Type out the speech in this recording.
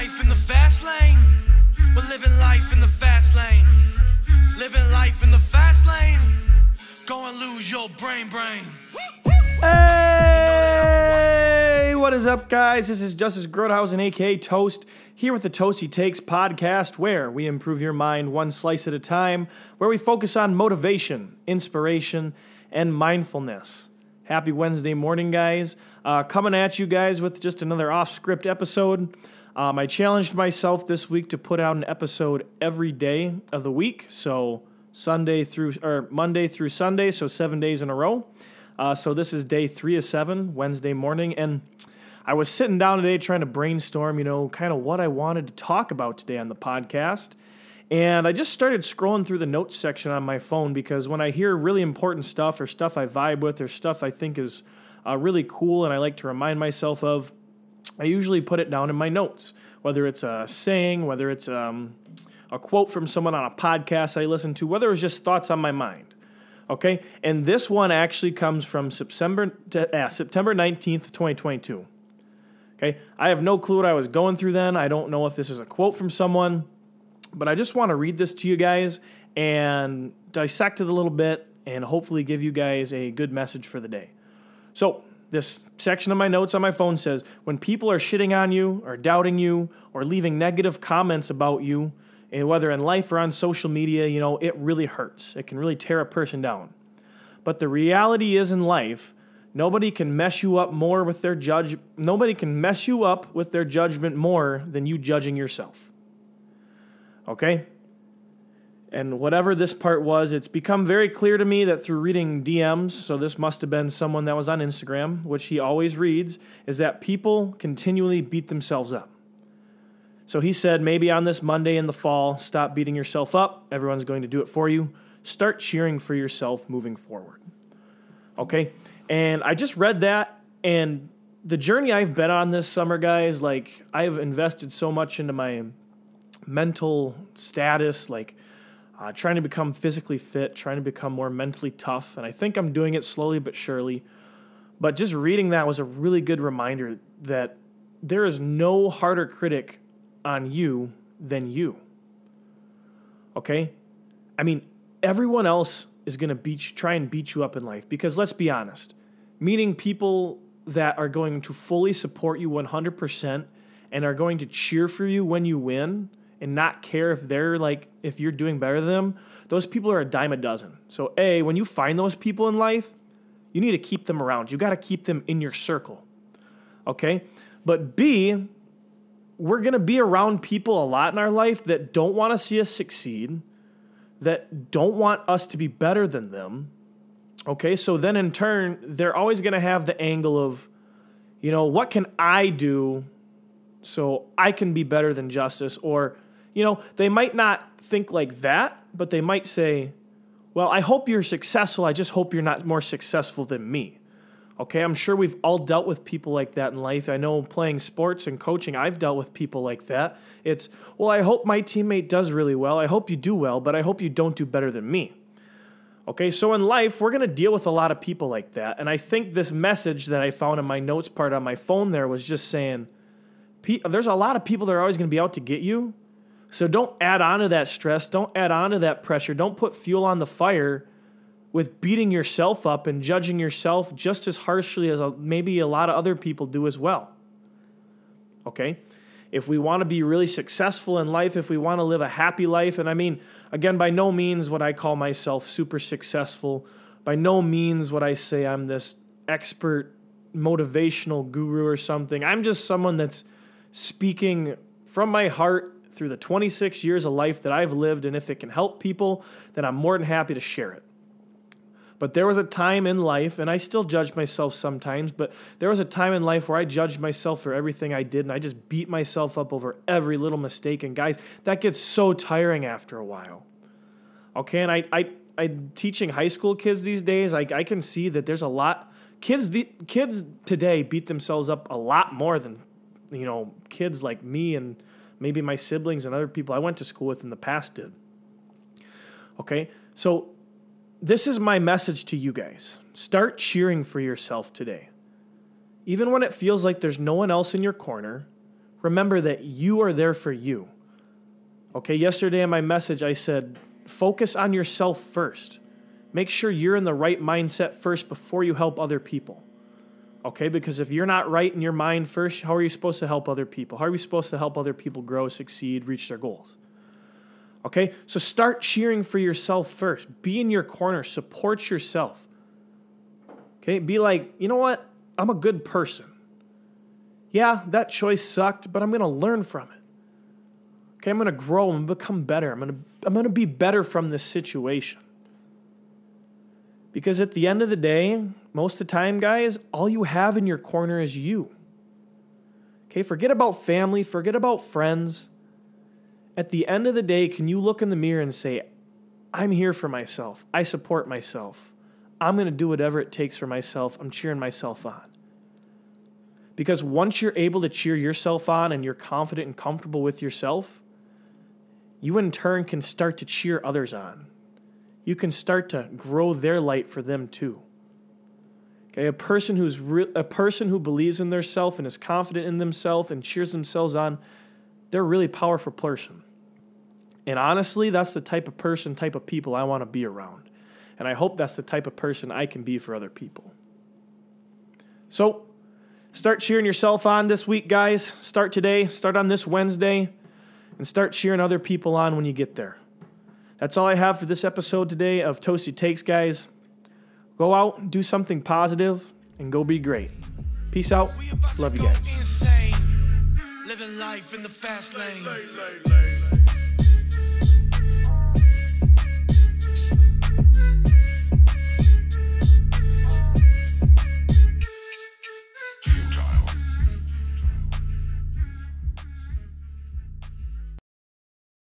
life in the fast lane. We're living life in the fast lane. Living life in the fast lane. Go and lose your brain. Hey, what is up, guys? This is Justice Grothausen, aka Toast, here with the Toasty Takes podcast, where we improve your mind one slice at a time, where we focus on motivation, inspiration, and mindfulness. Happy Wednesday morning, guys. Coming at you guys with just another off-script episode. I challenged myself this week to put out an episode every day of the week, so Monday through Sunday, so 7 days in a row. So this is day 3 of 7, Wednesday morning, and I was sitting down today trying to brainstorm, kind of what I wanted to talk about today on the podcast, and I just started scrolling through the notes section on my phone, because when I hear really important stuff or stuff I vibe with or stuff I think is really cool and I like to remind myself of, I usually put it down in my notes, whether it's a saying, whether it's a quote from someone on a podcast I listen to, whether it's just thoughts on my mind, okay? And this one actually comes from September 19th, 2022, okay? I have no clue what I was going through then. I don't know if this is a quote from someone, but I just want to read this to you guys and dissect it a little bit and hopefully give you guys a good message for the day. So this section of my notes on my phone says, when people are shitting on you or doubting you or leaving negative comments about you, and whether in life or on social media, it really hurts. It can really tear a person down. But the reality is, in life, nobody can mess you up with their judgment more than you judging yourself. Okay? And whatever this part was, it's become very clear to me that through reading DMs, so this must have been someone that was on Instagram, which he always reads, is that people continually beat themselves up. So he said, maybe on this Monday in the fall, stop beating yourself up. Everyone's going to do it for you. Start cheering for yourself moving forward. Okay? And I just read that, and the journey I've been on this summer, guys, I've invested so much into my mental status, trying to become physically fit, trying to become more mentally tough, and I think I'm doing it slowly but surely. But just reading that was a really good reminder that there is no harder critic on you than you. Okay? I mean, everyone else is going to try and beat you up in life, because let's be honest, meeting people that are going to fully support you 100% and are going to cheer for you when you win and not care if if you're doing better than them, those people are a dime a dozen. So A, when you find those people in life, you need to keep them around. You got to keep them in your circle, okay? But B, we're going to be around people a lot in our life that don't want to see us succeed, that don't want us to be better than them, okay? So then in turn, they're always going to have the angle of, what can I do so I can be better than Justice? Or, they might not think like that, but they might say, well, I hope you're successful. I just hope you're not more successful than me. Okay, I'm sure we've all dealt with people like that in life. I know playing sports and coaching, I've dealt with people like that. It's, well, I hope my teammate does really well. I hope you do well, but I hope you don't do better than me. Okay, so in life, we're going to deal with a lot of people like that. And I think this message that I found in my notes part on my phone there was just saying, there's a lot of people that are always going to be out to get you. So don't add on to that stress. Don't add on to that pressure. Don't put fuel on the fire with beating yourself up and judging yourself just as harshly as maybe a lot of other people do as well. Okay? If we want to be really successful in life, if we want to live a happy life, and I mean, again, by no means would I call myself super successful. By no means would I say I'm this expert motivational guru or something. I'm just someone that's speaking from my heart through the 26 years of life that I've lived, and if it can help people, then I'm more than happy to share it. But there was a time in life, and I still judge myself sometimes, but there was a time in life where I judged myself for everything I did, and I just beat myself up over every little mistake, and guys, that gets so tiring after a while. Okay, and I'm teaching high school kids these days. I can see that there's a lot. Kids today beat themselves up a lot more than kids like me and maybe my siblings and other people I went to school with in the past did. Okay, so this is my message to you guys. Start cheering for yourself today. Even when it feels like there's no one else in your corner, remember that you are there for you. Okay, yesterday in my message I said, focus on yourself first. Make sure you're in the right mindset first before you help other people. Okay, because if you're not right in your mind first, how are you supposed to help other people? How are we supposed to help other people grow, succeed, reach their goals? Okay, so start cheering for yourself first. Be in your corner. Support yourself. Okay, be like, you know what? I'm a good person. Yeah, that choice sucked, but I'm going to learn from it. Okay, I'm going to grow and become better. I'm going to be better from this situation. Because at the end of the day, most of the time, guys, all you have in your corner is you. Okay, forget about family, forget about friends. At the end of the day, can you look in the mirror and say, I'm here for myself. I support myself. I'm going to do whatever it takes for myself. I'm cheering myself on. Because once you're able to cheer yourself on and you're confident and comfortable with yourself, you in turn can start to cheer others on. You can start to grow their light for them too. Okay, a person who believes in themselves and is confident in themselves and cheers themselves on, they're a really powerful person. And honestly, that's the type of person, type of people I want to be around. And I hope that's the type of person I can be for other people. So, start cheering yourself on this week, guys. Start today, start on this Wednesday, and start cheering other people on when you get there. That's all I have for this episode today of Toasty Takes, guys. Go out, do something positive, and go be great. Peace out. Love you guys. Living life in the fast lane.